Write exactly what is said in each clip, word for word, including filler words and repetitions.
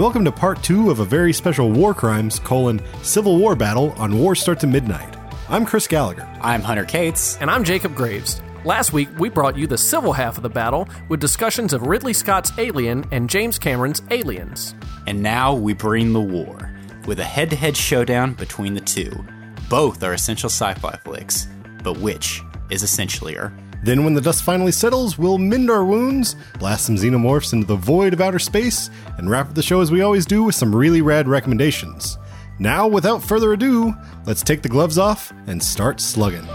welcome to part two of a very special war crimes colon Civil War battle on War Starts at Midnight. I'm Chris Gallagher. I'm Hunter Cates. And I'm Jacob Graves. Last week, we brought you the civil half of the battle with discussions of Ridley Scott's Alien and James Cameron's Aliens. And now we bring the war with a head-to-head showdown between the two. Both are essential sci-fi flicks, but which is essentialier? Then when the dust finally settles, we'll mend our wounds, blast some xenomorphs into the void of outer space, and wrap up the show as we always do with some really rad recommendations. Now, without further ado, let's take the gloves off and start slugging.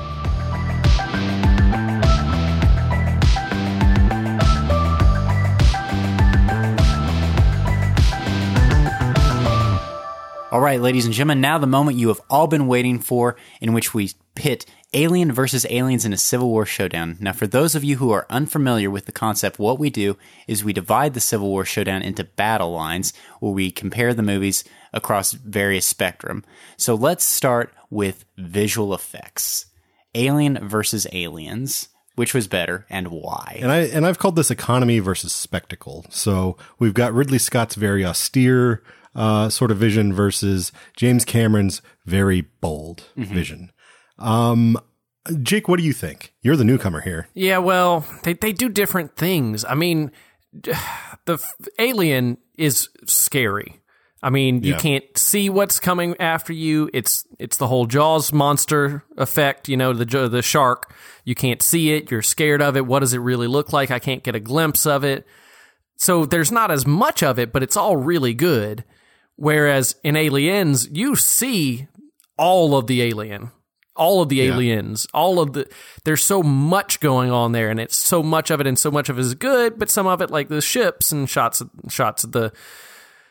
All right, ladies and gentlemen, now the moment you have all been waiting for, in which we pit Alien versus Aliens in a Civil War showdown. Now, for those of you who are unfamiliar with the concept, what we do is we divide the Civil War showdown into battle lines, where we compare the movies across various spectrum. So let's start with visual effects. Alien versus Aliens. Which was better and why? And I and I've called this economy versus spectacle. So we've got Ridley Scott's very austere uh, sort of vision versus James Cameron's very bold mm-hmm. vision. Um, Jake, what do you think? You're the newcomer here. Yeah, well, they they do different things. I mean, the Alien is scary. I mean, you yeah. can't see what's coming after you. It's it's the whole Jaws monster effect, you know, the the shark. You can't see it. You're scared of it. What does it really look like? I can't get a glimpse of it. So there's not as much of it, but it's all really good. Whereas in Aliens, you see all of the alien, all of the yeah. aliens, all of the... There's so much going on there, and it's so much of it, and so much of it is good, but some of it, like the ships and shots shots of the...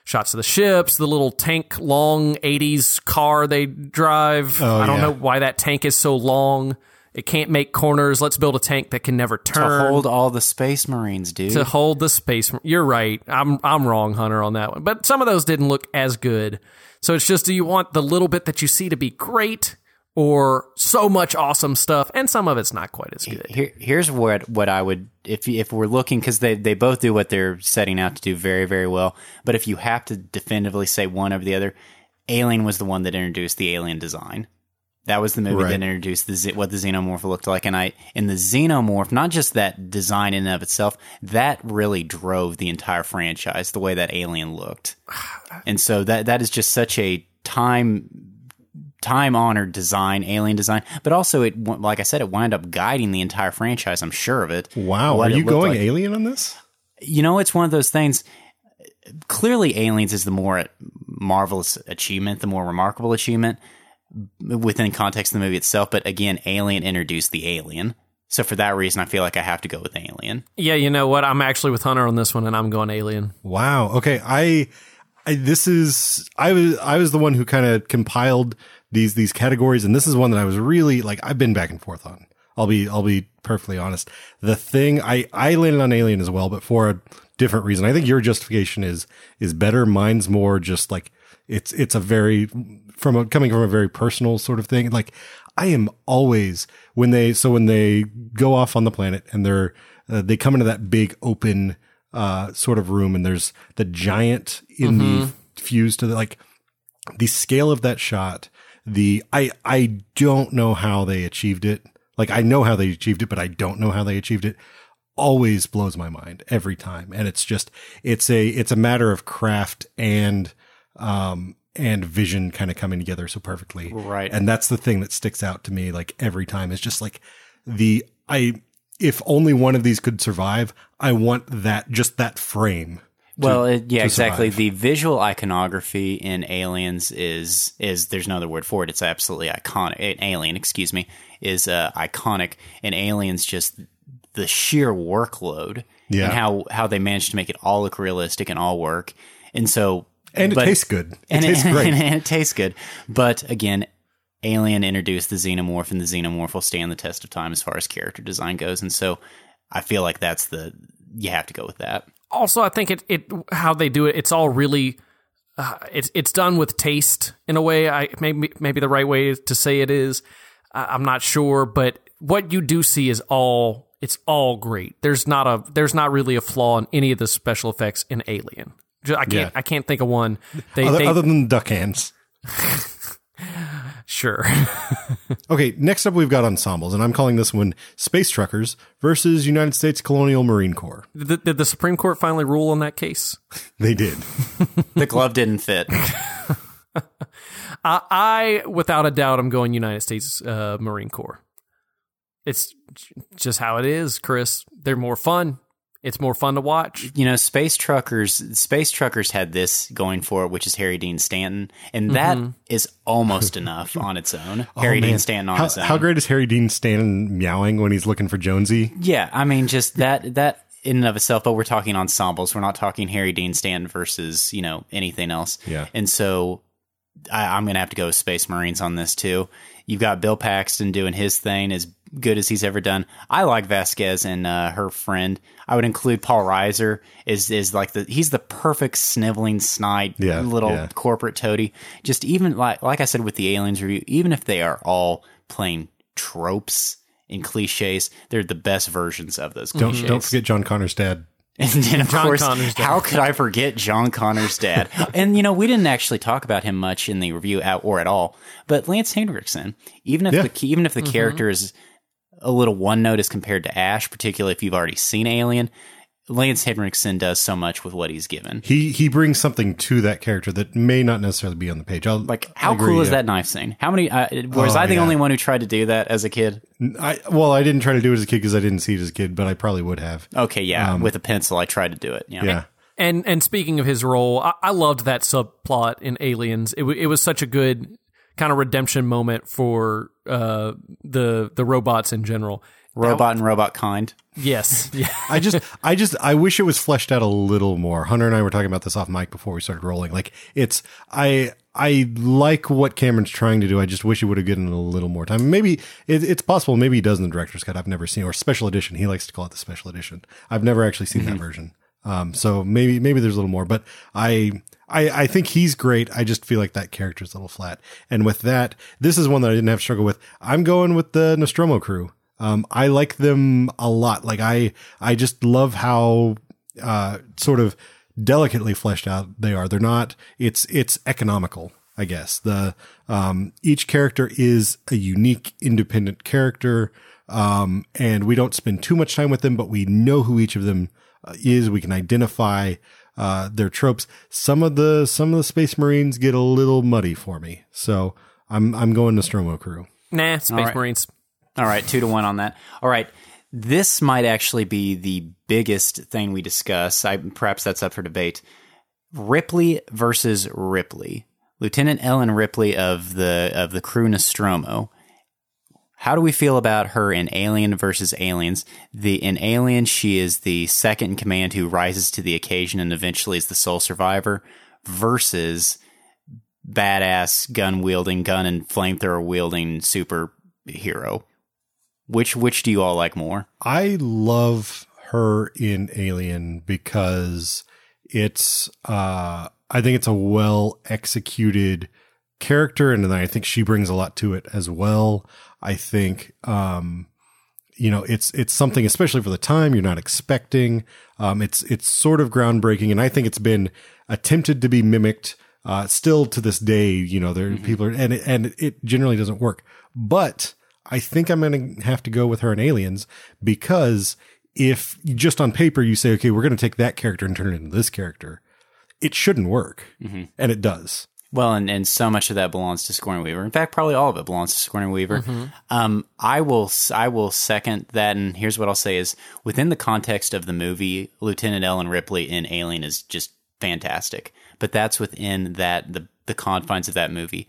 Shots of the ships, the little tank, long eighties car they drive. Oh, I don't yeah. know why that tank is so long. It can't make corners. Let's build a tank that can never turn. To hold all the Space Marines, dude. To hold the Space Marines. You're right. I'm I'm wrong, Hunter, on that one. But some of those didn't look as good. So it's just, do you want the little bit that you see to be great or so much awesome stuff? And some of it's not quite as good. Here, here's what, what I would... If if we're looking, because they, they both do what they're setting out to do very, very well. But if you have to definitively say one over the other, Alien was the one that introduced the alien design. That was the movie right. that introduced the, what the xenomorph looked like. And I in the xenomorph, not just that design in and of itself, that really drove the entire franchise, the way that Alien looked. And so that that is just such a time... time-honored design, alien design, but also, it, like I said, it wound up guiding the entire franchise, I'm sure of it. Wow, are you going like. Alien on this? You know, it's one of those things, clearly Aliens is the more marvelous achievement, the more remarkable achievement within context of the movie itself, but again, Alien introduced the alien. So for that reason, I feel like I have to go with Alien. Yeah, you know what, I'm actually with Hunter on this one, and I'm going Alien. Wow, okay, I... I, this is I was I was the one who kind of compiled these these categories, and this is one that I was really like I've been back and forth on. I'll be I'll be perfectly honest. The thing I I landed on Alien as well, but for a different reason. I think your justification is is better. Mine's more just like it's it's a very from a, coming from a very personal sort of thing. Like I am always when they so when they go off on the planet and they're uh, they come into that big open Uh, sort of room, and there's the giant in mm-hmm. the fuse to the, like the scale of that shot. The I I don't know how they achieved it. Like I know how they achieved it, but I don't know how they achieved it. Always blows my mind every time, and it's just it's a it's a matter of craft and um and vision kind of coming together so perfectly, right? And that's the thing that sticks out to me like every time. Is just like the I. If only one of these could survive, I want that, just that frame. To, well, it, yeah, exactly. The visual iconography in Aliens is, is there's no other word for it. It's absolutely iconic. Alien, excuse me, is uh, iconic. And Aliens, just the sheer workload yeah. and how, how they managed to make it all look realistic and all work. And so... And it but, tastes good. It and tastes it, great. And, and it tastes good. But again... Alien introduced the xenomorph, and the xenomorph will stand the test of time as far as character design goes. And so I feel like that's the you have to go with that. Also, I think it, it how they do it, it's all really uh, it's it's done with taste in a way. I maybe maybe the right way to say it is. I, I'm not sure, but what you do see is all it's all great. There's not a there's not really a flaw in any of the special effects in Alien. I can't. Yeah. I can't think of one. They, other, they, other than duck hands. Sure. Okay. Next up, we've got ensembles, and I'm calling this one Space Truckers versus United States Colonial Marine Corps. Did, did the Supreme Court finally rule on that case? They did. The glove didn't fit. uh, I, without a doubt, I'm going United States uh, Marine Corps. It's just how it is, Chris. They're more fun. It's more fun to watch. You know, Space Truckers Space Truckers had this going for it, which is Harry Dean Stanton. And that mm-hmm. is almost enough on its own. Oh, Harry man. Dean Stanton on how, its own. How great is Harry Dean Stanton meowing when he's looking for Jonesy? Yeah, I mean, just that that in and of itself. But we're talking ensembles. We're not talking Harry Dean Stanton versus, you know, anything else. Yeah. And so I, I'm going to have to go with Space Marines on this, too. You've got Bill Paxton doing his thing as good as he's ever done. I like Vasquez and uh, her friend. I would include Paul Reiser is is like the he's the perfect sniveling snide yeah, little yeah. corporate toady. Just even like like I said with the Aliens review, even if they are all playing tropes and cliches, they're the best versions of those cliches. Don't, don't forget John Connor's dad. And then, of John course, Connor's dad. How could I forget John Connor's dad? And, you know, we didn't actually talk about him much in the review at, or at all. But Lance Henriksen, even if yeah. the even if the mm-hmm. character is a little one note as compared to Ash, particularly if you've already seen Alien, Lance Henriksen does so much with what he's given. He he brings something to that character that may not necessarily be on the page. I'll, like, how I agree, cool is yeah. that knife scene? How many uh, was oh, I the yeah. only one who tried to do that as a kid? I well, I didn't try to do it as a kid because I didn't see it as a kid, but I probably would have. Okay, yeah, um, with a pencil, I tried to do it. You know? Yeah, and and speaking of his role, I, I loved that subplot in Aliens. It w- it was such a good kind of redemption moment for uh, the the robots in general. Robot and robot kind. Yes. Yeah. I just, I just, I wish it was fleshed out a little more. Hunter and I were talking about this off mic before we started rolling. Like it's, I, I like what Cameron's trying to do. I just wish he would have given it a little more time. Maybe it, it's possible. Maybe he does in the director's cut. I've never seen, or special edition. He likes to call it the special edition. I've never actually seen mm-hmm. that version. Um, so maybe, maybe there's a little more, but I, I, I think he's great. I just feel like that character's a little flat. And with that, this is one that I didn't have to struggle with. I'm going with the Nostromo crew. Um, I like them a lot. Like I, I just love how, uh, sort of delicately fleshed out they are. They're not, it's, it's economical, I guess. The, um, each character is a unique, independent character. Um, and we don't spend too much time with them, but we know who each of them is. We can identify, uh, their tropes. Some of the, some of the Space Marines get a little muddy for me. So I'm, I'm going Nostromo crew. Nah, Space right. Marines. All right, two to one on that. All right, this might actually be the biggest thing we discuss. I, perhaps that's up for debate. Ripley versus Ripley. Lieutenant Ellen Ripley of the of the crew Nostromo. How do we feel about her in Alien versus Aliens? The in Alien, she is the second in command who rises to the occasion and eventually is the sole survivor versus badass gun-wielding, gun and flamethrower-wielding superhero. Which which do you all like more? I love her in Alien because it's uh, I think it's a well executed character, and then I think she brings a lot to it as well. I think um, you know it's it's something, especially for the time, you're not expecting. Um, it's it's sort of groundbreaking, and I think it's been attempted to be mimicked uh, still to this day. You know, there mm-hmm. people are, and it, and it generally doesn't work, but. I think I'm going to have to go with her in Aliens because if just on paper you say, okay, we're going to take that character and turn it into this character, it shouldn't work. Mm-hmm. And it does. Well, and, and so much of that belongs to Sigourney Weaver. In fact, probably all of it belongs to Sigourney Weaver. Mm-hmm. Um, I will I will second that. And here's what I'll say is within the context of the movie, Lieutenant Ellen Ripley in Alien is just fantastic. But that's within that the, the confines of that movie.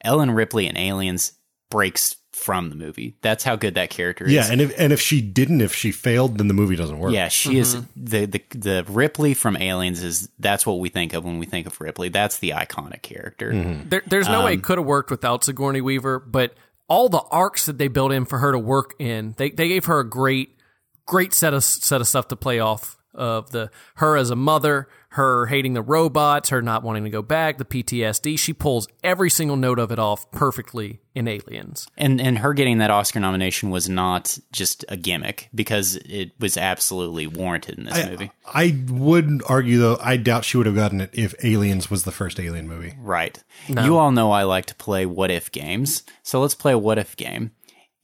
Ellen Ripley in Aliens breaks from the movie. That's how good that character is. Yeah, and if and if she didn't, if she failed, then the movie doesn't work. Yeah, she mm-hmm. is the, the the Ripley from Aliens is that's what we think of when we think of Ripley. That's the iconic character. Mm-hmm. There, there's no um, way it could have worked without Sigourney Weaver, but all the arcs that they built in for her to work in, they they gave her a great great set of set of stuff to play off of the her as a mother, her hating the robots, her not wanting to go back, the P T S D. She pulls every single note of it off perfectly in Aliens. And and her getting that Oscar nomination was not just a gimmick, because it was absolutely warranted in this I, movie. I would argue, though, I doubt she would have gotten it if Aliens was the first Alien movie. Right. No. You all know I like to play what-if games, so let's play a what-if game.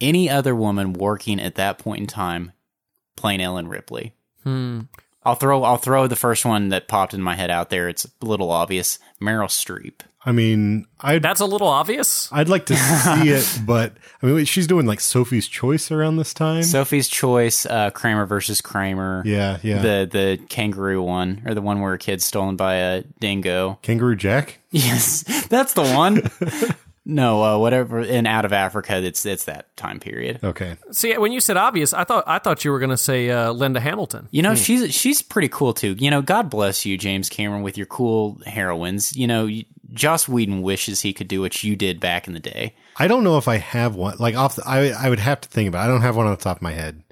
Any other woman working at that point in time playing Ellen Ripley? Hmm. I'll throw I'll throw the first one that popped in my head out there. It's a little obvious. Meryl Streep. I mean, I that's a little obvious. I'd like to see it, but I mean, she's doing like Sophie's Choice around this time. Sophie's Choice, uh, Kramer versus Kramer. Yeah, yeah. The the kangaroo one, or the one where a kid's stolen by a dingo. Kangaroo Jack. Yes, that's the one. No, uh, whatever. In Out of Africa, it's it's that time period. Okay. See, when you said obvious, I thought I thought you were going to say uh, Linda Hamilton. You know, mm. she's she's pretty cool too. You know, God bless you, James Cameron, with your cool heroines. You know, you, Joss Whedon wishes he could do what you did back in the day. I don't know if I have one. Like off, the, I I would have to think about it. I don't have one on the top of my head.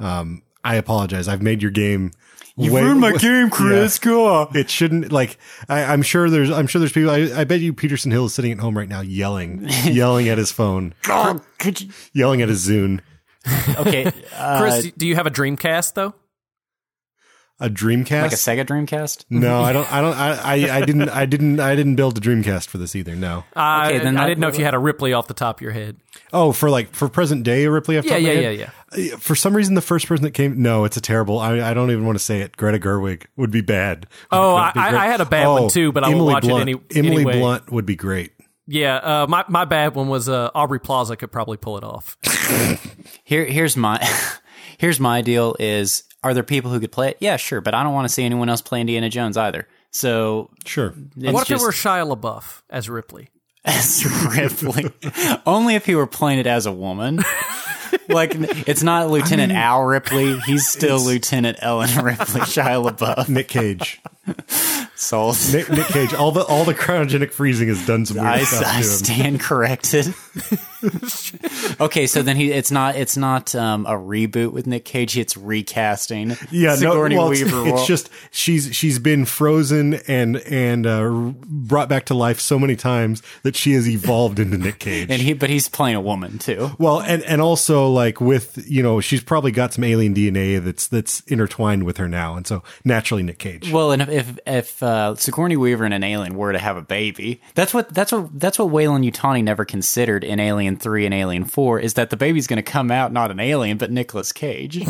Um, I apologize. I've made your game. You way, ruined my game, Chris. Yeah. Go on. It shouldn't, like, I, I'm sure there's, I'm sure there's people, I, I bet you Peterson Hill is sitting at home right now yelling, yelling at his phone, God, could you? Yelling at his Zune. Okay. Uh, Chris, do you have a Dreamcast though? A Dreamcast? Like a Sega Dreamcast? No, I don't, I don't, I, I, I didn't, I didn't, I didn't build a Dreamcast for this either. No. Uh, okay, then I, I didn't know if you had a Ripley off the top of your head. Oh, for like, for present day, a Ripley off the yeah, top yeah, of your yeah, head? Yeah, yeah, yeah. For some reason, the first person that came, no, it's a terrible, I, I don't even want to say it. Greta Gerwig would be bad. Oh, I, be I, I had a bad oh, one too, but I won't watch Blunt. it any, Emily anyway. Blunt would be great. Yeah, uh, my, my bad one was uh, Aubrey Plaza could probably pull it off. Here, here's my, here's my deal is, are there people who could play it? Yeah, sure, but I don't want to see anyone else play Indiana Jones either. So sure. What if just, it were Shia LaBeouf as Ripley? As Ripley. Only if he were playing it as a woman. Like, it's not Lieutenant I mean, Al Ripley. He's still Lieutenant Ellen Ripley, Shia LaBeouf. Nick Cage. Sold. Nick, Nick Cage. All the all the cryogenic freezing has done some weird I, stuff I to stand him. corrected. Okay, so then he it's not it's not um, a reboot with Nick Cage. It's recasting. Yeah, Sigourney no, well, Weaver. It's, it's just she's she's been frozen and and uh, brought back to life so many times that she has evolved into Nick Cage. And he but he's playing a woman too. Well, and and also like with you know she's probably got some alien D N A that's that's intertwined with her now, and so naturally Nick Cage. Well, and if if uh, Sigourney Weaver and an alien were to have a baby, that's what that's what that's what Weyland Yutani never considered in Alien three and Alien four is that the baby's going to come out not an alien but Nicolas Cage.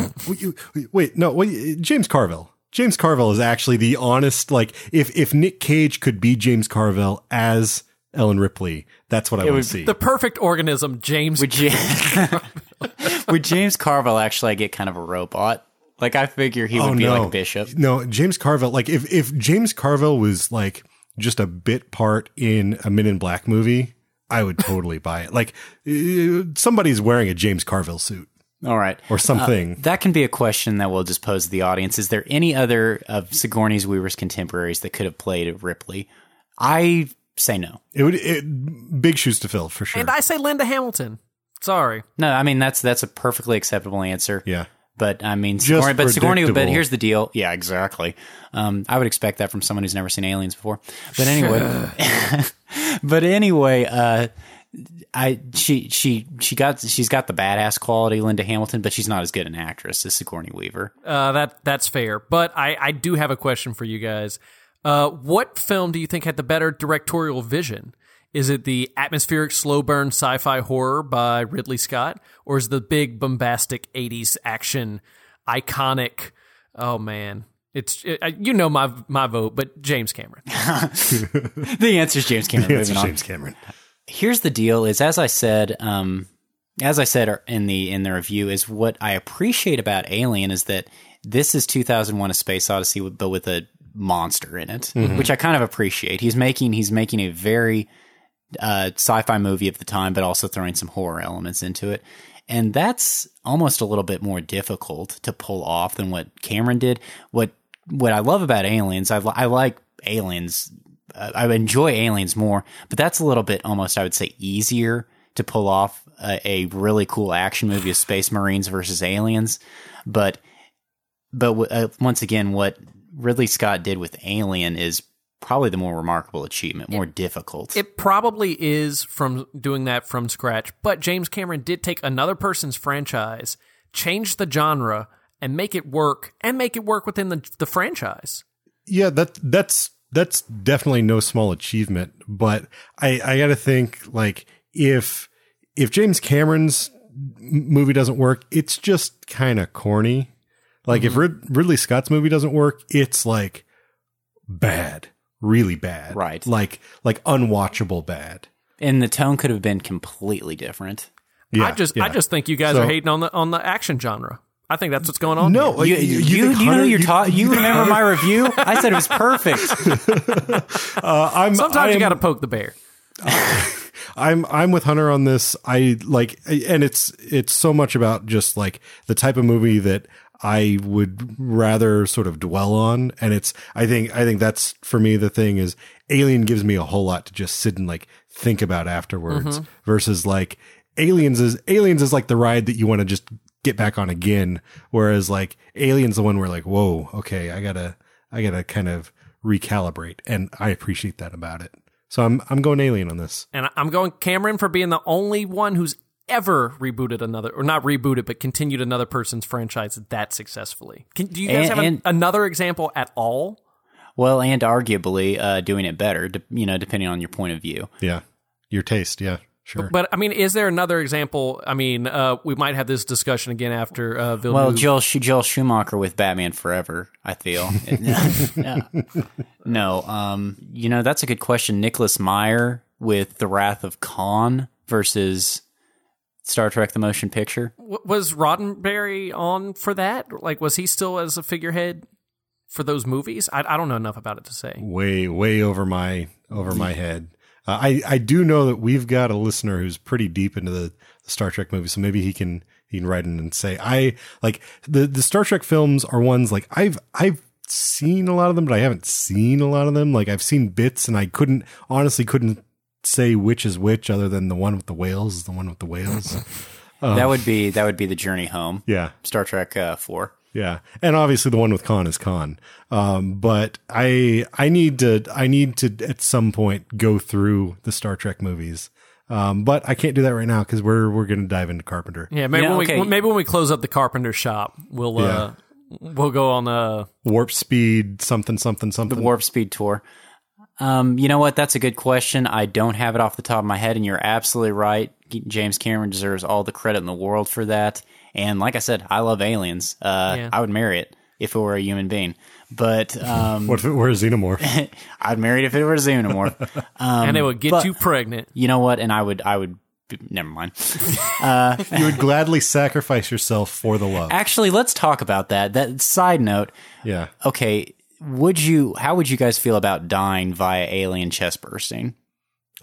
wait, no, wait, James Carville. James Carville is actually the honest like if if Nick Cage could be James Carville as Ellen Ripley, that's what I would see. The perfect organism, James. Would, you, would James Carville actually get kind of a robot? Like I figure he would oh, be no. like Bishop. No, James Carville. Like if if James Carville was like just a bit part in a Men in Black movie, I would totally buy it. Like somebody's wearing a James Carville suit. All right. Or something. Uh, that can be a question that we'll just pose to the audience. Is there any other of Sigourney Weaver's contemporaries that could have played Ripley? I say no. It would it, big shoes to fill for sure. And I say Linda Hamilton. Sorry. No, I mean that's that's a perfectly acceptable answer. Yeah. But I mean, Sigourney, but Sigourney, but here's the deal. Yeah, exactly. Um, I would expect that from someone who's never seen Aliens before. But anyway, but anyway, uh, I she she she got she's got the badass quality, Linda Hamilton, but she's not as good an actress as Sigourney Weaver. Uh, that that's fair. But I, I do have a question for you guys. Uh, what film do you think had the better directorial vision? Is it the atmospheric slow burn sci-fi horror by Ridley Scott, or is the big bombastic eighties action iconic? Oh man, it's it, you know my my vote, but James Cameron. The answer is James Cameron. The answer is James Cameron. Here's the deal: is as I said, um, as I said in the in the review, is what I appreciate about Alien is that this is two thousand one: A Space Odyssey, but with a monster in it, mm-hmm. which I kind of appreciate. He's making he's making a very Uh, sci-fi movie of the time, but also throwing some horror elements into it. And that's almost a little bit more difficult to pull off than what Cameron did. What what I love about Aliens, I, I like Aliens, uh, I enjoy Aliens more, but that's a little bit almost, I would say, easier to pull off a, a really cool action movie of Space Marines versus Aliens. But, but uh, once again, what Ridley Scott did with Alien is probably the more remarkable achievement, more it, difficult. It probably is from doing that from scratch, but James Cameron did take another person's franchise, change the genre, and make it work, and make it work within the the franchise. Yeah, that that's that's definitely no small achievement, but I, I got to think, like, if if James Cameron's movie doesn't work, it's just kind of corny. Like, mm-hmm. if Rid- Ridley Scott's movie doesn't work, it's like bad, really bad, right? Like, like unwatchable bad. And the tone could have been completely different. Yeah, I just, yeah. I just think you guys so, are hating on the on the action genre. I think that's what's going on. No, like, you, you, you, you, you Hunter, know you're you, talking. You remember my review? I said it was perfect. uh, I'm, Sometimes I'm, you got to poke the bear. Uh, I'm I'm with Hunter on this. I like, and it's it's so much about just like the type of movie that I would rather sort of dwell on. And it's I think I think that's for me the thing is Alien gives me a whole lot to just sit and like think about afterwards. Mm-hmm. Versus like Aliens is Aliens is like the ride that you want to just get back on again, whereas like Alien's the one where like, whoa, okay, I gotta I gotta kind of recalibrate, and I appreciate that about it. So I'm I'm going Alien on this, and I'm going Cameron for being the only one who's ever rebooted another, or not rebooted, but continued another person's franchise that successfully. Can, do you guys and, have a, and, another example at all? Well, and arguably uh, doing it better, you know, depending on your point of view. Yeah, your taste. Yeah. Sure. But, but, I mean, is there another example? I mean, uh, we might have this discussion again after uh, Villeneuve. Well, Joel, Joel Schumacher with Batman Forever, I feel. No, um, you know, that's a good question. Nicholas Meyer with The Wrath of Khan versus Star Trek The Motion Picture. W- was Roddenberry on for that? Like, was he still as a figurehead for those movies? I, I don't know enough about it to say. Way, way over my over my head. Uh, I, I do know that we've got a listener who's pretty deep into the, the Star Trek movie, so maybe he can he can write in and say I like the, the Star Trek films are ones like I've I've seen a lot of them, but I haven't seen a lot of them. Like I've seen bits, and I couldn't honestly couldn't say which is which, other than the one with the whales is the one with the whales. um, that would be that would be the Journey Home. Yeah, Star Trek uh, four. Yeah, and obviously the one with Khan is Khan. Um, but I I need to I need to at some point go through the Star Trek movies, um, but I can't do that right now because we're we're going to dive into Carpenter. Yeah, maybe yeah, when okay. we maybe when we close up the Carpenter shop, we'll uh, yeah. we'll go on a warp speed something something something the warp speed tour. Um, you know what? That's a good question. I don't have it off the top of my head, and you're absolutely right. James Cameron deserves all the credit in the world for that. And like I said, I love Aliens. Uh, yeah. I would marry it if it were a human being. But um, what if it were a xenomorph? I'd marry it if it were a xenomorph. Um, and it would get but, you pregnant. You know what? And I would, I would. Never mind. Uh, you would gladly sacrifice yourself for the love. Actually, let's talk about that. That side note. Yeah. Okay. Would you? How would you guys feel about dying via alien chest bursting?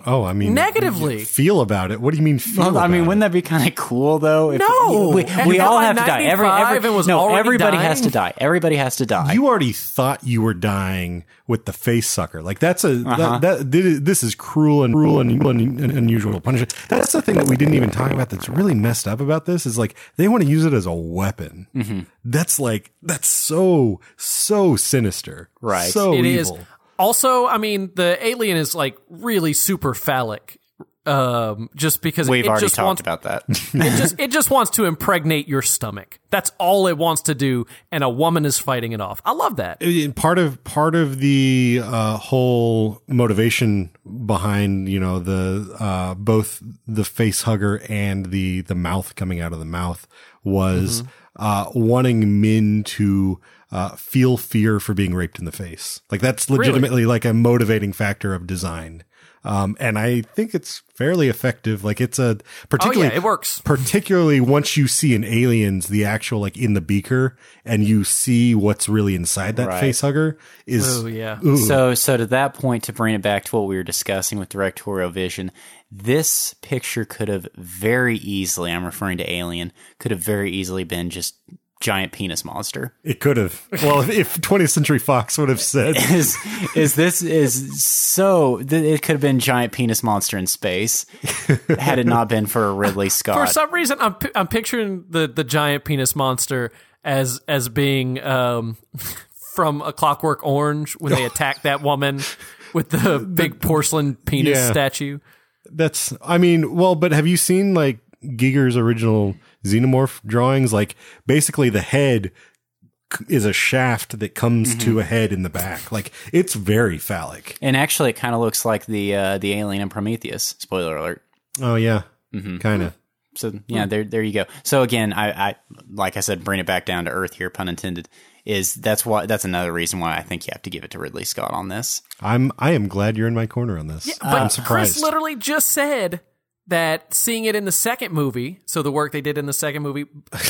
Oh, I mean, negatively feel about it. What do you mean? Feel well, about I mean, wouldn't that be kind of cool though? If, no, we, we all have to die. Every, every was no, everybody dying. has to die. Everybody has to die. You already thought you were dying with the face sucker. Like that's a uh-huh. that, that this is cruel and cruel and, and, and unusual punishment. That's the thing that we didn't even talk about. That's really messed up about this is like they want to use it as a weapon. Mm-hmm. That's like that's so so sinister. Right. So it evil. Is. Also, I mean, the alien is like really super phallic, um, just because we've it already just talked wants, about that. it just it just wants to impregnate your stomach. That's all it wants to do, and a woman is fighting it off. I love that. Part of part of the uh, whole motivation behind you know the uh, both the face hugger and the the mouth coming out of the mouth was mm-hmm. uh, wanting men to. Uh, feel fear for being raped in the face. Like that's legitimately really? like a motivating factor of design. Um, and I think it's fairly effective. Like it's a particularly, oh, yeah, it works. Particularly once you see in Aliens, the actual, like in the beaker and you see what's really inside that right. face hugger is. Oh yeah. Ooh. So, so to that point, to bring it back to what we were discussing with directorial vision, this picture could have very easily, I'm referring to Alien, could have very easily been just giant penis monster. It could have. Well, if twentieth Century Fox would have said, "Is is this is so?" Th- it could have been giant penis monster in space, had it not been for Ridley Scott. For some reason, I'm p- I'm picturing the, the giant penis monster as as being um, from A Clockwork Orange when they attacked that woman with the big porcelain penis yeah. statue. That's, I mean, well, but have you seen like Giger's original Xenomorph drawings? Like basically the head is a shaft that comes mm-hmm. to a head in the back. Like it's very phallic. And actually it kind of looks like the, uh, the alien in Prometheus. Spoiler alert. Oh yeah. Mm-hmm. Kind of. So yeah, there, there you go. So again, I, I, like I said, bring it back down to earth here, pun intended, is that's why, that's another reason why I think you have to give it to Ridley Scott on this. I'm, I am glad you're in my corner on this. Yeah, but I'm surprised. Chris literally just said that seeing it in the second movie, so the work they did in the second movie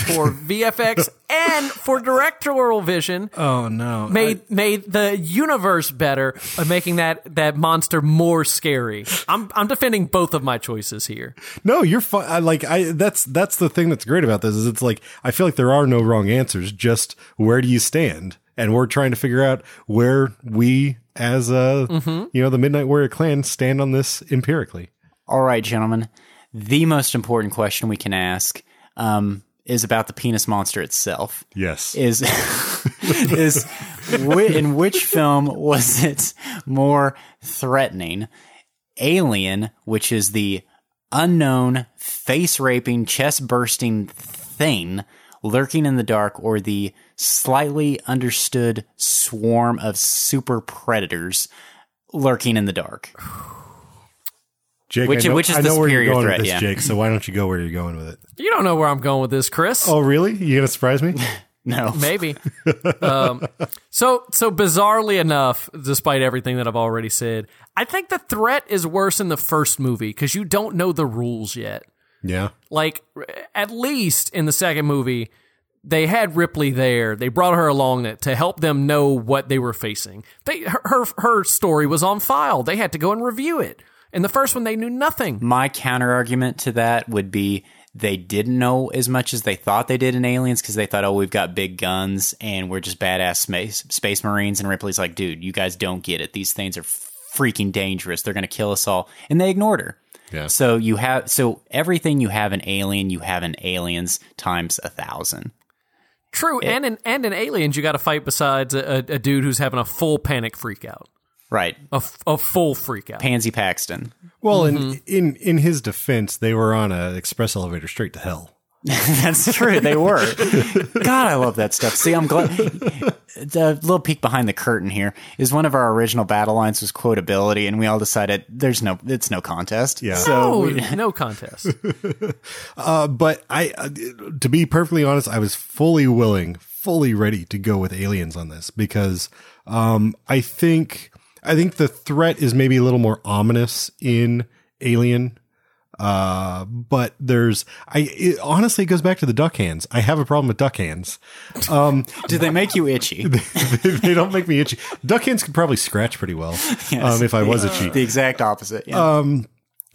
for V F X and for directorial vision. Oh no. Made, I, made the universe better by making that, that monster more scary. I'm, I'm defending both of my choices here. No, you're fine. I like, I, that's, that's the thing that's great about this is it's like, I feel like there are no wrong answers. Just where do you stand? And we're trying to figure out where we as a, mm-hmm. you know, the Midnight Warrior clan stand on this empirically. All right, gentlemen, the most important question we can ask um, is about the penis monster itself. Yes. Is, is wh- in which film was it more threatening? Alien, which is the unknown, face-raping, chest-bursting thing lurking in the dark, or the slightly understood swarm of super predators lurking in the dark? Jake, which, know, which is I the know where you're going threat, with this, yeah. Jake, so why don't you go where you're going with it? You don't know where I'm going with this, Chris. Oh, really? You going to surprise me? No. Maybe. um, so, so bizarrely enough, despite everything that I've already said, I think the threat is worse in the first movie because you don't know the rules yet. Yeah. Like, at least in the second movie, they had Ripley there. They brought her along to help them know what they were facing. They, her, her story was on file. They had to go and review it. In the first one, they knew nothing. My counter-argument to that would be they didn't know as much as they thought they did in Aliens because they thought, oh, we've got big guns and we're just badass space, space Marines. And Ripley's like, dude, you guys don't get it. These things are freaking dangerous. They're going to kill us all. And they ignored her. Yeah. So you have so everything you have in Alien, you have in Aliens times a thousand. True. It, and, in, and in Aliens, you got to fight besides a, a dude who's having a full panic freak out. Right. A, f- a full freak out. Pansy Paxton. Well, mm-hmm. in, in, in his defense, they were on an express elevator straight to hell. That's true. They were. God, I love that stuff. See, I'm glad. The little peek behind the curtain here is one of our original battle lines was quotability, and we all decided there's no, it's no contest. Yeah. So no, we, no contest. uh, but I, uh, to be perfectly honest, I was fully willing, fully ready to go with Aliens on this because um, I think... I think the threat is maybe a little more ominous in Alien, uh, but there's I it honestly goes back to the duck hands. I have a problem with duck hands. Um, Do they make you itchy? they, they don't make me itchy. Duck hands could probably scratch pretty well. Yes, um, if I was itchy, the exact opposite. Yeah. Um,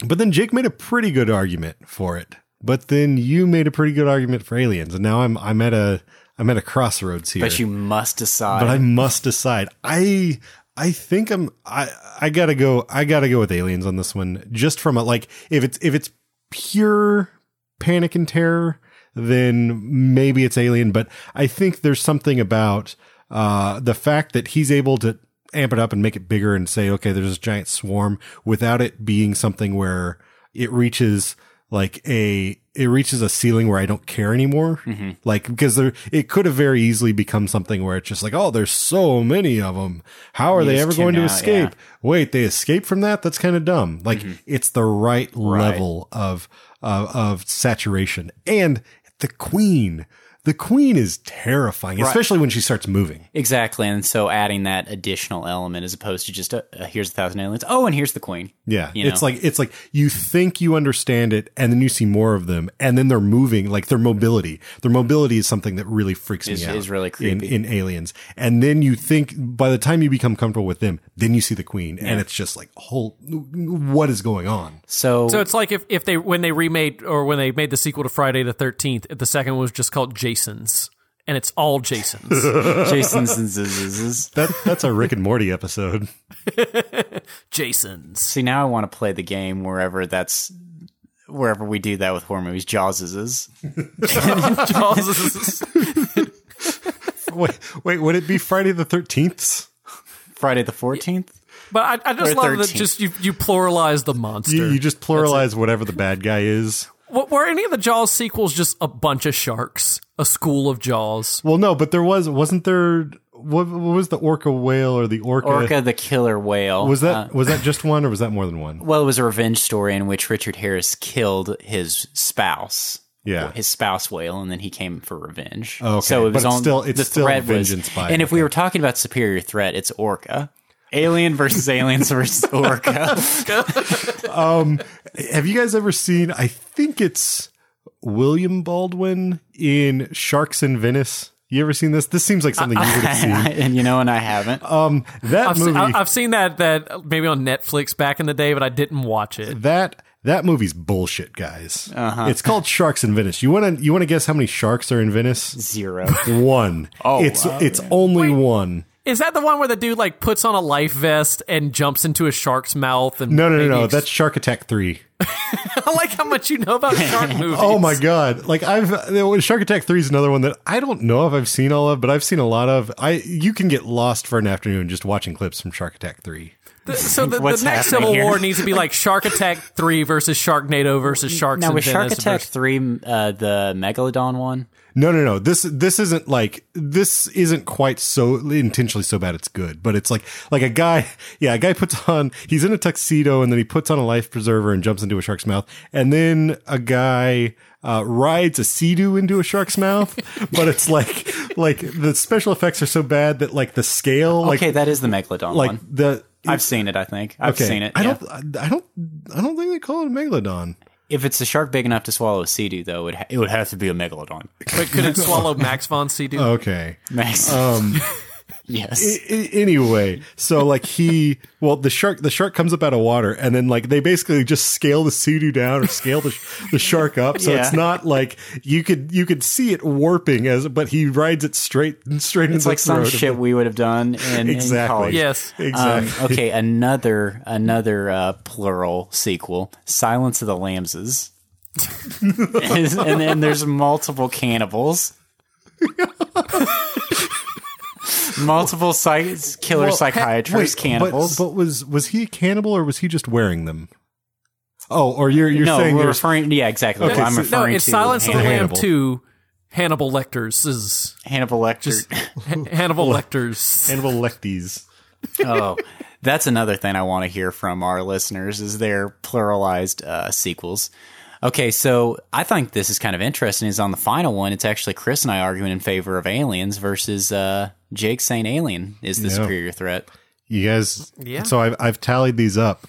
but then Jake made a pretty good argument for it. But then you made a pretty good argument for Aliens, and now I'm I'm at a I'm at a crossroads here. But you must decide. But I must decide. I. I think I'm, I, I gotta go, I gotta go with Aliens on this one. Just from a, like, if it's, if it's pure panic and terror, then maybe it's Alien. But I think there's something about, uh, the fact that he's able to amp it up and make it bigger and say, okay, there's this giant swarm without it being something where it reaches like a, it reaches a ceiling where I don't care anymore. Mm-hmm. Like, because there, it could have very easily become something where it's just like, oh, there's so many of them. How are you they ever going out, to escape? Yeah. Wait, they escape from that? That's kind of dumb. Like mm-hmm. it's the right, right. level of, uh, of saturation. And the queen, the queen is terrifying, right. especially when she starts moving. Exactly. And so adding that additional element as opposed to just a, a, here's a thousand aliens. Oh, and here's the queen. Yeah. You it's know? like, it's like you think you understand it and then you see more of them and then they're moving, like their mobility, their mobility is something that really freaks it's, me out. It's really creepy. In, in Aliens. And then you think by the time you become comfortable with them, then you see the queen yeah. and it's just like, whole, what is going on? So, so it's like if, if they, when they remade or when they made the sequel to Friday the thirteenth, the second one was just called Jason. Jason's, and it's all Jason's. Jason's and Zzzz. That, that's a Rick and Morty episode. Jason's. See, now I want to play the game wherever that's wherever we do that with horror movies. Jaws's. Jaws's. wait, wait, would it be Friday the thirteenth? Friday the fourteenth? But I, I just love thirteenth. That just you, you pluralize the monster. You, you just pluralize whatever the bad guy is. Were any of the Jaws sequels just a bunch of sharks? A school of Jaws? Well, no, but there was, wasn't there... What, what was the orca whale or the orca? Orca, the killer whale. Was that uh, was that just one or was that more than one? Well, it was a revenge story in which Richard Harris killed his spouse. Yeah, his spouse whale, and then he came for revenge. Oh, okay. So it was but it's on, still it's the still threat vengeance was, by. And if we were talking about superior threat, it's Orca. Alien versus aliens versus Orca. um, have you guys ever seen? I think it's William Baldwin in Sharks in Venice. You ever seen this? This seems like something I, you would have seen. I, I, and you know, and I haven't. Um, that I've movie. Seen, I've seen that that maybe on Netflix back in the day, but I didn't watch it. That that movie's bullshit, guys. Uh-huh. It's called Sharks in Venice. You want to you want to guess how many sharks are in Venice? Zero. One. Oh, it's wow, it's man. only Wait. one. Is that the one where the dude like puts on a life vest and jumps into a shark's mouth? And no, no, no, no. Ex- That's Shark Attack three. I like how much you know about shark movies. Oh my god! Like I've Shark Attack three is another one that I don't know if I've seen all of, but I've seen a lot of. I you can get lost for an afternoon just watching clips from Shark Attack three. The, so the, the next Civil here? War needs to be like Shark Attack three versus Sharknado versus Sharks. Now was Shark Attack versus- three uh, the Megalodon one? No, no, no. This this isn't like this isn't quite so intentionally so bad it's good, but it's like like a guy, yeah, a guy puts on he's in a tuxedo and then he puts on a life preserver and jumps into a shark's mouth, and then a guy uh, rides a sea-doo into a shark's mouth, but it's like like the special effects are so bad that like the scale, like, okay, that is the Megalodon, like one. the I've seen it, I think I've okay. seen it. I yeah. don't, I don't, I don't think they call it a Megalodon. If it's a shark big enough to swallow a sea-doo, though, it, ha- it would have to be a Megalodon. But could it swallow Max von Sea-Doo? Okay. Max. Um, yes. I- I- anyway, so, like, he... Well, the shark the shark comes up out of water, and then, like, they basically just scale the sea-doo down or scale the, sh- the shark up, so yeah. it's not, like... You could you could see it warping, as but he rides it straight straight into the throat. It's like some shit we would have done in, exactly. in college. Yes. Exactly. Um, okay, another, another uh, plural sequel, Silence of the Lambs. And then there's multiple cannibals, multiple psych- killer well, psychiatrists, wait, cannibals. But, but was was he a cannibal or was he just wearing them? Oh, or you're you're no, saying we're referring? Yeah, exactly. Okay, I'm so, referring no, it's to Silence of the Lambs two. Hannibal Lecter's is Hannibal Lecter. Hannibal Lecter's Hannibal Lecties. Oh. That's another thing I want to hear from our listeners is their pluralized uh, sequels. Okay, so I think this is kind of interesting is on the final one, it's actually Chris and I arguing in favor of Aliens versus uh, Jake saying Alien is the yeah. superior threat. You guys, yeah. so I've, I've tallied these up.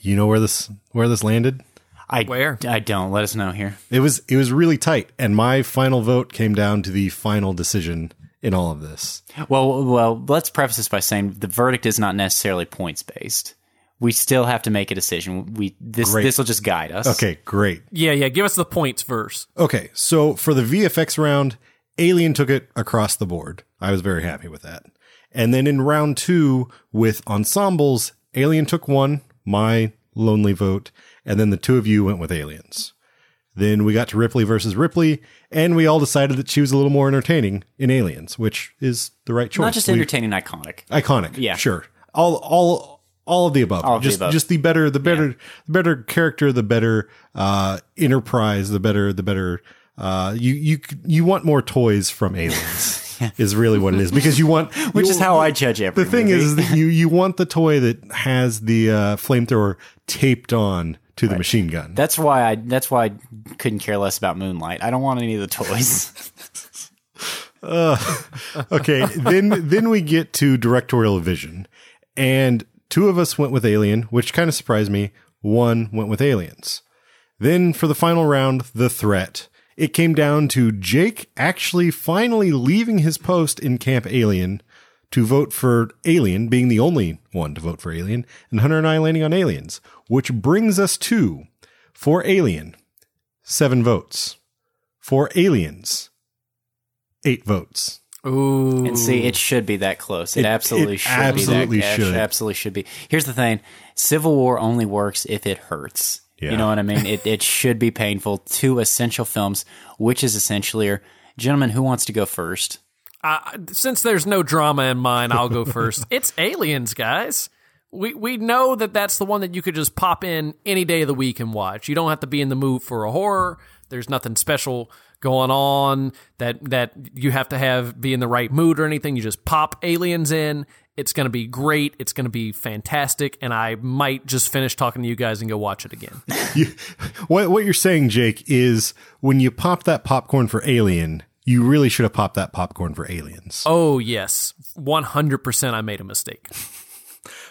You know where this where this landed? I, where? I don't. Let us know here. It was It was really tight, and my final vote came down to the final decision in all of this. Well, well, let's preface this by saying the verdict is not necessarily points based. We still have to make a decision. We this this will just guide us. Okay, great. Yeah, yeah. Give us the points first. Okay, so for the V F X round, Alien took it across the board. I was very happy with that. And then in round two with ensembles, Alien took one, my lonely vote, and then the two of you went with Aliens. Then we got to Ripley versus Ripley, and we all decided that she was a little more entertaining in Aliens, which is the right choice. Not just entertaining, we, iconic. Iconic, yeah, sure. All, all, all of the above. All of just, the above. Just the better, the better, yeah. the better character, the better uh, enterprise, the better, the better. Uh, you, you, you want more toys from Aliens yeah. is really what it is because you want, which you, is how I judge everything. The movie. Thing is, that you, you want the toy that has the uh, flamethrower taped on. To the right. machine gun. That's why I. That's why I couldn't care less about Moonlight. I don't want any of the toys. uh, okay, then then we get to directorial vision, and two of us went with Alien, which kind of surprised me. One went with Aliens. Then for the final round, the threat. It came down to Jake actually finally leaving his post in Camp Alien to vote for Alien, being the only one to vote for Alien, and Hunter and I landing on Aliens, which brings us to, for Alien, seven votes. For Aliens, eight votes. Ooh. And see, it should be that close. It, it absolutely it should absolutely be that should. It absolutely should be. Here's the thing. Civil War only works if it hurts. Yeah. You know what I mean? it, it should be painful. Two essential films, which is essentially, gentlemen, who wants to go first? Uh, since there's no drama in mine, I'll go first. It's Aliens, guys. We we know that that's the one that you could just pop in any day of the week and watch. You don't have to be in the mood for a horror. There's nothing special going on that that you have to have be in the right mood or anything. You just pop Aliens in. It's going to be great. It's going to be fantastic. And I might just finish talking to you guys and go watch it again. you, what what you're saying, Jake, is when you pop that popcorn for Alien, you really should have popped that popcorn for Aliens. Oh, yes. one hundred percent I made a mistake.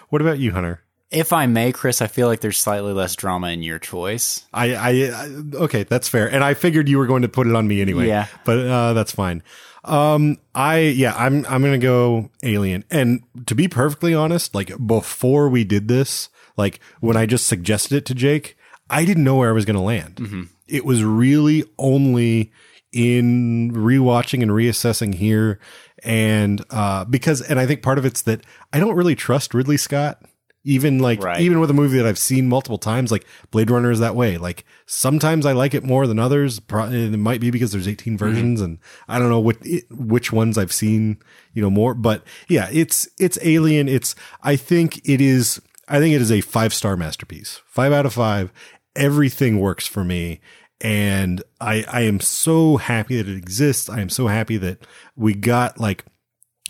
What about you, Hunter? If I may, Chris, I feel like there's slightly less drama in your choice. I, I, I okay, that's fair. And I figured you were going to put it on me anyway. Yeah, but uh, that's fine. Um, I yeah, I'm I'm gonna go Alien. And to be perfectly honest, like before we did this, like when I just suggested it to Jake, I didn't know where I was gonna land. Mm-hmm. It was really only in rewatching and reassessing here, and uh, because and I think part of it's that I don't really trust Ridley Scott. Even like, right. even with a movie that I've seen multiple times, like Blade Runner is that way. Like sometimes I like it more than others. Probably, it might be because there's eighteen versions mm-hmm. and I don't know what, which ones I've seen, you know, more, but yeah, it's, it's Alien. It's, I think it is, I think it is a five star masterpiece, five out of five. Everything works for me. And I, I am so happy that it exists. I am so happy that we got like,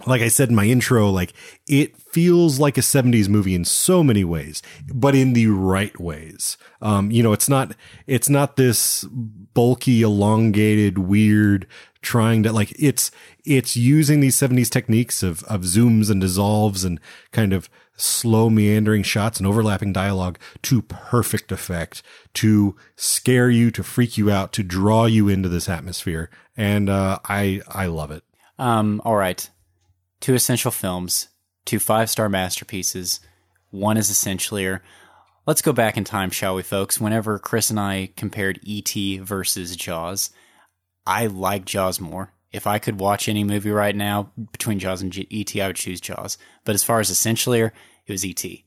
Like I said in my intro, like it feels like a seventies movie in so many ways, but in the right ways. Um, you know, it's not it's not this bulky, elongated, weird trying to like it's it's using these seventies techniques of of zooms and dissolves and kind of slow meandering shots and overlapping dialogue to perfect effect, to scare you, to freak you out, to draw you into this atmosphere. And uh, I I love it. Um, all right. Two essential films, two five-star masterpieces. One is essentialier. Let's go back in time, shall we, folks? Whenever Chris and I compared E T versus Jaws, I like Jaws more. If I could watch any movie right now between Jaws and E T, I would choose Jaws. But as far as essentialier, it was E T.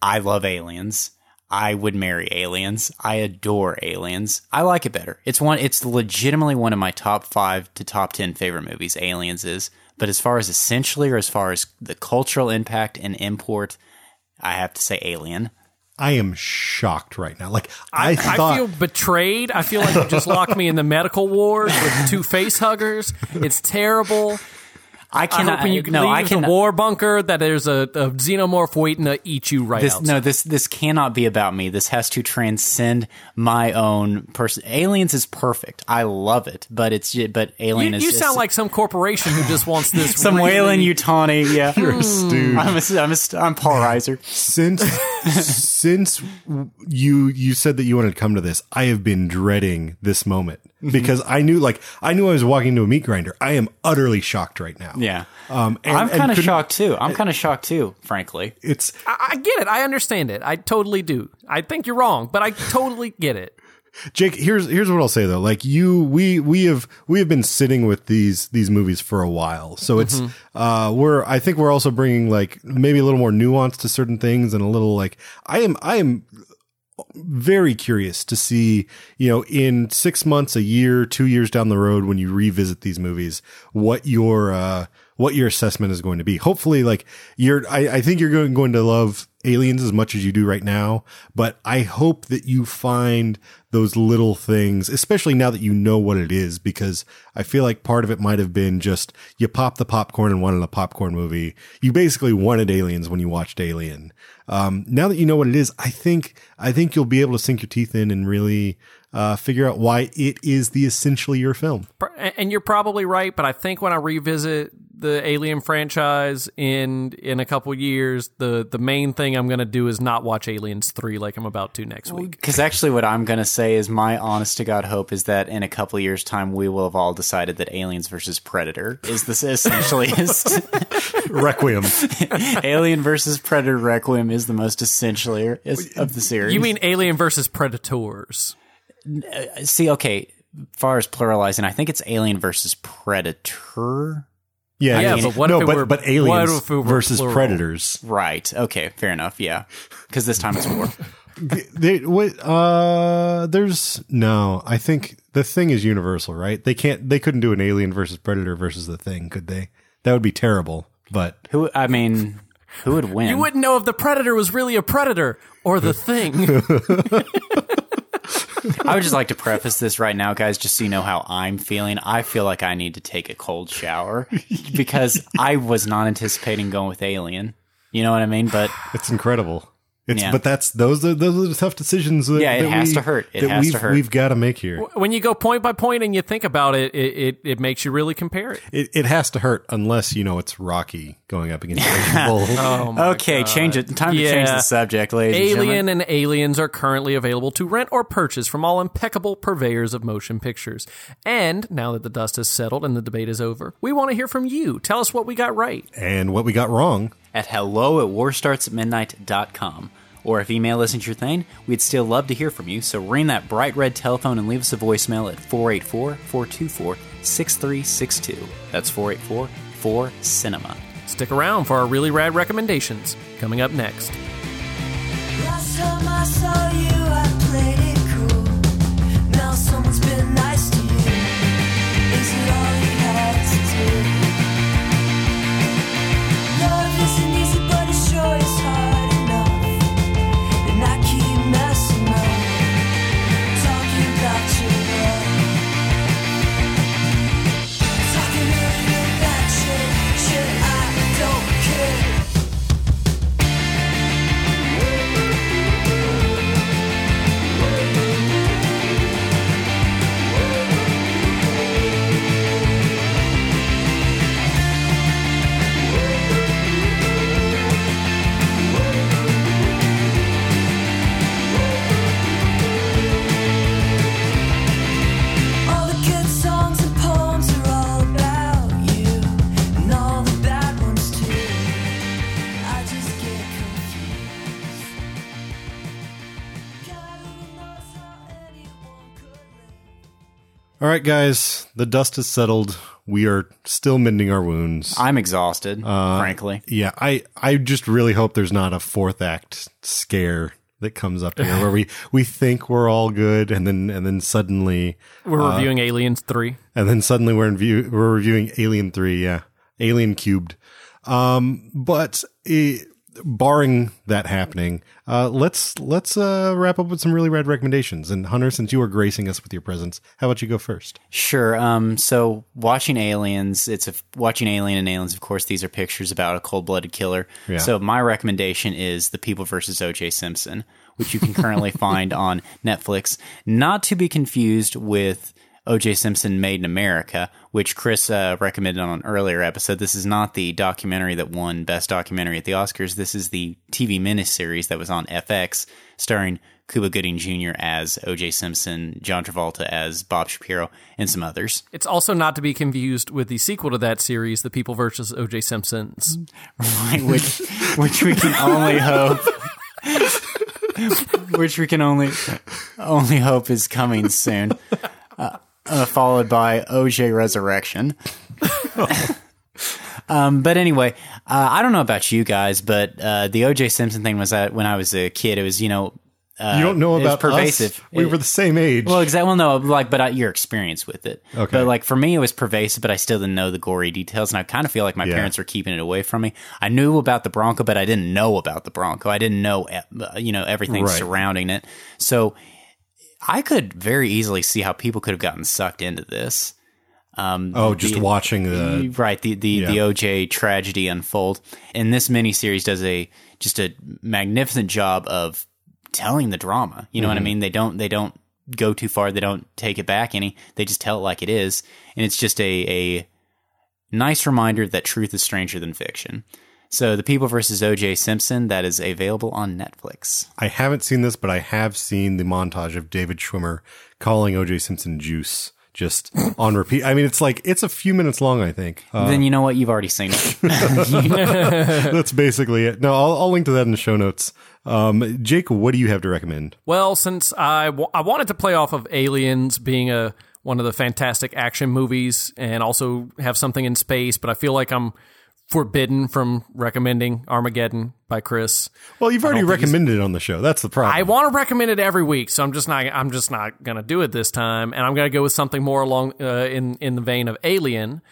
I love Aliens. I would marry Aliens. I adore Aliens. I like it better. It's one. It's legitimately one of my top five to top ten favorite movies, Aliens is. But as far as essentially or as far as the cultural impact and import, I have to say Alien. I am shocked right now. Like I, I, thought- I feel betrayed. I feel like you just locked me in the medical ward with two face huggers. It's terrible. I cannot. I hope you can no, leave I can, the war bunker that there's a, a xenomorph waiting to eat you right this, out. No, this this cannot be about me. This has to transcend my own person. Aliens is perfect. I love it, but it's but Alien you, is. You just, sound like some corporation who just wants this. Some Weyland Yutani. Yeah, you're a stooge. I'm a, I'm, a, I'm Paul Reiser. Since since you you said that you wanted to come to this, I have been dreading this moment. Because I knew, like, I knew I was walking into a meat grinder. I am utterly shocked right now. Yeah, um, and, I'm kind of shocked too. I'm kind of shocked too, frankly. It's I, I get it. I understand it. I totally do. I think you're wrong, but I totally get it. Jake, here's here's what I'll say though. Like you, we we have we have been sitting with these these movies for a while, so it's mm-hmm. uh, we're I think we're also bringing like maybe a little more nuance to certain things and a little like I am I am. very curious to see, you know, in six months, a year, two years down the road, when you revisit these movies, what your, uh, what your assessment is going to be. Hopefully, like you're, I, I think you're going, going to love Aliens as much as you do right now, but I hope that you find those little things, especially now that you know what it is, because I feel like part of it might have been just you popped the popcorn and wanted a popcorn movie. You basically wanted Aliens when you watched Alien. Um, now that you know what it is, I think I think you'll be able to sink your teeth in and really uh, figure out why it is the essentially your film. And you're probably right, but I think when I revisit the Alien franchise in in a couple years, the the main thing I'm going to do is not watch Aliens three like I'm about to next week. Because actually, what I'm going to say is my honest to God hope is that in a couple of years' time, we will have all decided that Aliens versus Predator is this essentialist Requiem. Alien versus Predator Requiem is the most essential of the series. You mean Alien versus Predators? See, okay, far as pluralizing, I think it's Alien versus Predator. Yeah, yeah, but what no, if but, were, but Aliens what if versus plural? Predators? Right. Okay, fair enough. Yeah, because this time it's war. they, what, uh, there's no, I think The Thing is Universal, right? They can't, they couldn't do an Alien versus Predator versus The Thing, could they? That would be terrible. But who, I mean, who would win? You wouldn't know if the Predator was really a Predator or The Thing. I would just like to preface this right now, guys, just so you know how I'm feeling. I feel like I need to take a cold shower because I was not anticipating going with Alien. You know what I mean? But it's incredible. It's, yeah. But that's those are those are the tough decisions. That, yeah, it that has we, to hurt. It has to hurt. We've got to make here. When you go point by point and you think about it, it it, it makes you really compare it. it. It has to hurt unless you know it's Rocky going up against Raging Bull. Oh my okay, God. Change it. Time yeah. to change the subject, ladies. Alien and, and Aliens are currently available to rent or purchase from all impeccable purveyors of motion pictures. And now that the dust has settled and the debate is over, we want to hear from you. Tell us what we got right and what we got wrong. At hello at war starts at midnight dot com. Or if email isn't your thing, we'd still love to hear from you, so ring that bright red telephone and leave us a voicemail at four eight four, four two four, six three six two. That's four eight four, four cinema. Stick around for our really rad recommendations coming up next. Last time I saw you, I played it cool. Now someone's been nice to you. Is it all you had to do? Love isn't easy, but it sure is hard enough, and I keep messing up, talking about your love, talking really about shit, shit I don't care. All right, guys, the dust has settled. We are still mending our wounds. I'm exhausted, uh, frankly. Yeah, I, I just really hope there's not a fourth act scare that comes up here where we, we think we're all good and then and then suddenly we're reviewing uh, Aliens three. And then suddenly we're in view, we're reviewing Alien three, yeah. Alien Cubed. Um, but it, barring that happening, uh, let's let's uh, wrap up with some really rad recommendations. And Hunter, since you are gracing us with your presence, how about you go first? Sure. Um, so watching Aliens, it's a, watching Alien and Aliens. Of course, these are pictures about a cold-blooded killer. Yeah. So my recommendation is The People versus O J. Simpson, which you can currently find on Netflix. Not to be confused with O J. Simpson Made in America, which Chris uh, recommended on an earlier episode. This is not the documentary that won Best Documentary at the Oscars. This is the T V miniseries that was on F X, starring Cuba Gooding Junior as O J. Simpson, John Travolta as Bob Shapiro, and some others. It's also not to be confused with the sequel to that series, The People versus O J. Simpsons. Right, which, which we can only hope... which we can only, only hope is coming soon. Uh, Uh, followed by O J Resurrection. oh. um, but anyway, uh, I don't know about you guys, but uh, the O J Simpson thing was that when I was a kid, it was, you know... Uh, you don't know about pervasive. Us? We it, were the same age. Well, exactly. Well, no, like, but I, your experience with it. Okay. But like for me, it was pervasive, but I still didn't know the gory details, and I kind of feel like my yeah. parents were keeping it away from me. I knew about the Bronco, but I didn't know about the Bronco. I didn't know, you know, everything right. surrounding it. So... I could very easily see how people could have gotten sucked into this. Um, oh, just the, watching the... Right, the the, yeah. the O J tragedy unfold. And this miniseries does a just a magnificent job of telling the drama. You know mm-hmm. what I mean? They don't they don't go too far. They don't take it back any. They just tell it like it is. And it's just a, a nice reminder that truth is stranger than fiction. So The People versus O J. Simpson, that is available on Netflix. I haven't seen this, but I have seen the montage of David Schwimmer calling O J. Simpson juice just on repeat. I mean, it's like, it's a few minutes long, I think. Uh, then you know what? You've already seen it. That's basically it. No, I'll, I'll link to that in the show notes. Um, Jake, what do you have to recommend? Well, since I, w- I wanted to play off of Aliens being a one of the fantastic action movies and also have something in space, but I feel like I'm forbidden from recommending Armageddon by Chris. Well, you've already recommended it on the show. That's the problem. I want to recommend it every week, so I'm just not. I'm just not going to do it this time, and I'm going to go with something more along uh, in in the vein of Alien,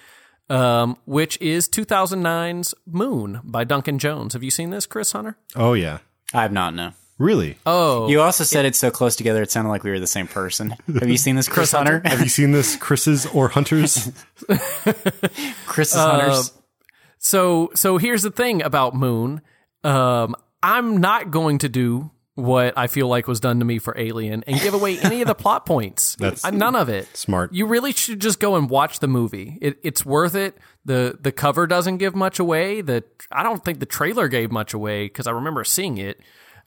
um, which is two thousand nine's Moon by Duncan Jones. Have you seen this, Chris Hunter? Oh yeah, I have not. No, really. Oh, you also said it, it's so close together. It sounded like we were the same person. Have you seen this, Chris, Chris Hunter? Hunter? Have you seen this, Chris's or Hunter's? Chris's uh, Hunter's. So so here's the thing about Moon. Um, I'm not going to do what I feel like was done to me for Alien and give away any of the plot points. That's none of it. Smart. You really should just go and watch the movie. It, it's worth it. The the cover doesn't give much away. The I don't think the trailer gave much away because I remember seeing it.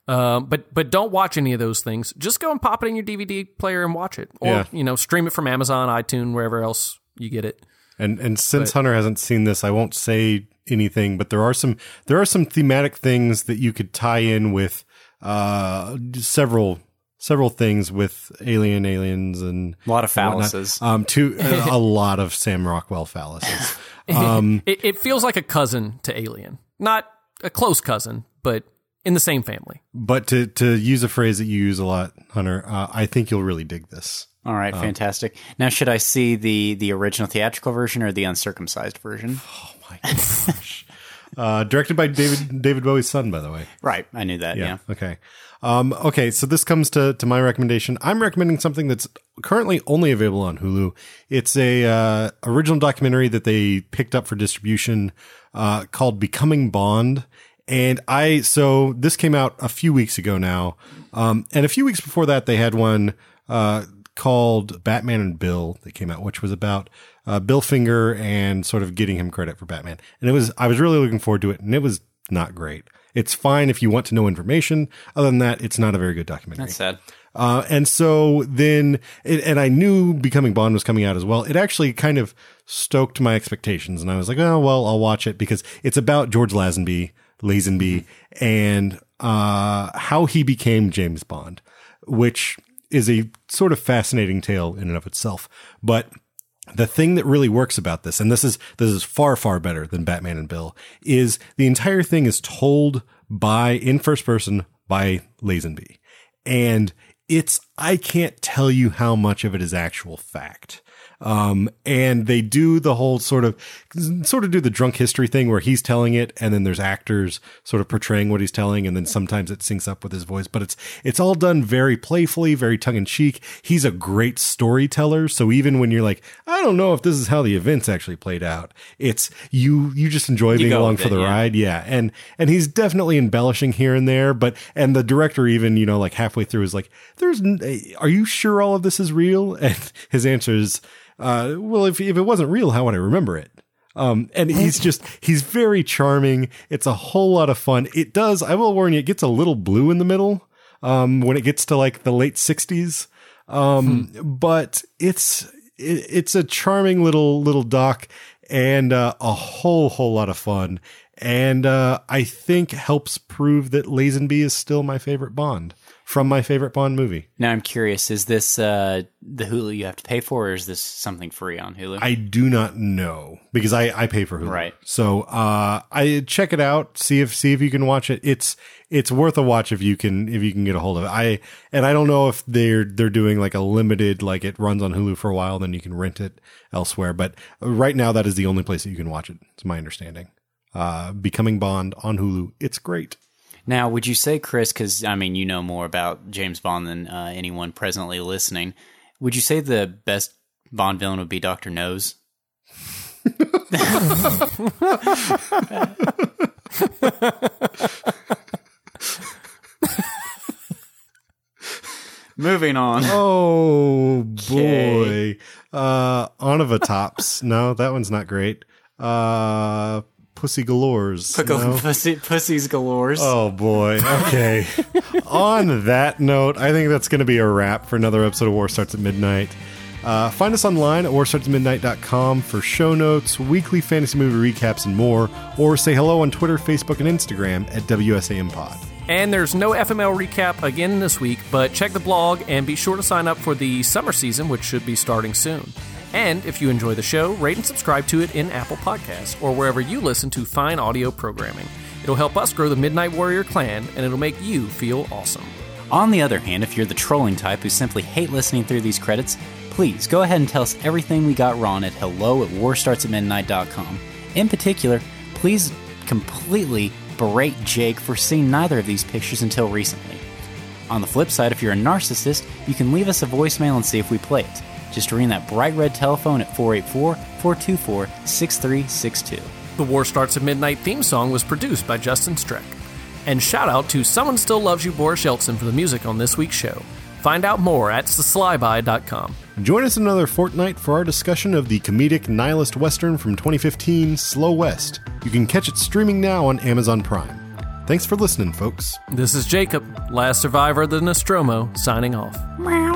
Um, but but don't watch any of those things. Just go and pop it in your D V D player and watch it. Or yeah. you know, stream it from Amazon, iTunes, wherever else you get it. And and since but, Hunter hasn't seen this, I won't say anything, but there are some there are some thematic things that you could tie in with uh, several several things with Alien, Aliens, and a lot of phalluses. Um, to uh, a lot of Sam Rockwell phalluses. Um, it, it feels like a cousin to Alien, not a close cousin, but in the same family. But to to use a phrase that you use a lot, Hunter, uh, I think you'll really dig this. All right, fantastic. Um, now, should I see the the original theatrical version or the uncircumcised version? Oh, my gosh. uh, directed by David David Bowie's son, by the way. Right, I knew that, yeah. yeah. Okay, um, okay. so this comes to, to my recommendation. I'm recommending something that's currently only available on Hulu. It's a uh, original documentary that they picked up for distribution uh, called Becoming Bond. And I so this came out a few weeks ago now. Um, and a few weeks before that, they had one uh, – called Batman and Bill that came out, which was about uh, Bill Finger and sort of getting him credit for Batman. And it was, I was really looking forward to it, and it was not great. It's fine if you want to know information. Other than that, it's not a very good documentary. That's sad. Uh, and so then, it, and I knew Becoming Bond was coming out as well. It actually kind of stoked my expectations, and I was like, oh, well, I'll watch it because it's about George Lazenby, Lazenby, and uh, how he became James Bond, which is a sort of fascinating tale in and of itself. But the thing that really works about this, and this is this is far, far better than Batman and Bill, is the entire thing is told by, in first person, by Lazenby. And it's, I can't tell you how much of it is actual fact. Um, and they do the whole sort of, sort of do the drunk history thing where he's telling it and then there's actors sort of portraying what he's telling. And then sometimes it syncs up with his voice, but it's, it's all done very playfully, very tongue in cheek. He's a great storyteller. So even when you're like, I don't know if this is how the events actually played out, it's you, you just enjoy being along for the ride. Yeah. And, and he's definitely embellishing here and there, but, and the director even, you know, like halfway through is like, there's, are you sure all of this is real? And his answer is, Uh, well, if if it wasn't real, how would I remember it? Um, and he's just, he's very charming. It's a whole lot of fun. It does, I will warn you, it gets a little blue in the middle um, when it gets to like the late sixties. Um, hmm. But it's, it, it's a charming little, little doc and uh, a whole, whole lot of fun. And uh, I think helps prove that Lazenby is still my favorite Bond. From my favorite Bond movie. Now I'm curious, is this uh, the Hulu you have to pay for, or is this something free on Hulu? I do not know because I, I pay for Hulu. Right. So uh, I check it out, see if see if you can watch it. It's it's worth a watch if you can if you can get a hold of it. I and I don't know if they're they're doing like a limited, like it runs on Hulu for a while, then you can rent it elsewhere. But right now that is the only place that you can watch it. It's my understanding. Uh, Becoming Bond on Hulu. It's great. Now, would you say, Chris, because, I mean, you know more about James Bond than uh, anyone presently listening, would you say the best Bond villain would be Doctor Nose? Moving on. Oh, boy. Uh, Onivatops. No, that one's not great. Uh... Pussy galores. Pickle, no? pussy, pussies galores. Oh, boy. Okay. On that note, I think that's going to be a wrap for another episode of War Starts at Midnight. Uh, find us online at war starts at midnight dot com for show notes, weekly fantasy movie recaps, and more. Or say hello on Twitter, Facebook, and Instagram at W S A M Pod. And there's no F M L recap again this week, but check the blog and be sure to sign up for the summer season, which should be starting soon. And if you enjoy the show, rate and subscribe to it in Apple Podcasts or wherever you listen to fine audio programming. It'll help us grow the Midnight Warrior clan, and it'll make you feel awesome. On the other hand, if you're the trolling type who simply hate listening through these credits, please go ahead and tell us everything we got wrong at hello at war starts at midnight dot com. In particular, please completely berate Jake for seeing neither of these pictures until recently. On the flip side, if you're a narcissist, you can leave us a voicemail and see if we play it. Just ring that bright red telephone at four eight four, four two four, six three six two. The War Starts at Midnight theme song was produced by Justin Streck. And shout out to Someone Still Loves You, Boris Yeltsin, for the music on this week's show. Find out more at the sly by dot com. Join us another fortnight for our discussion of the comedic nihilist western from twenty fifteen, Slow West. You can catch it streaming now on Amazon Prime. Thanks for listening, folks. This is Jacob, last survivor of the Nostromo, signing off.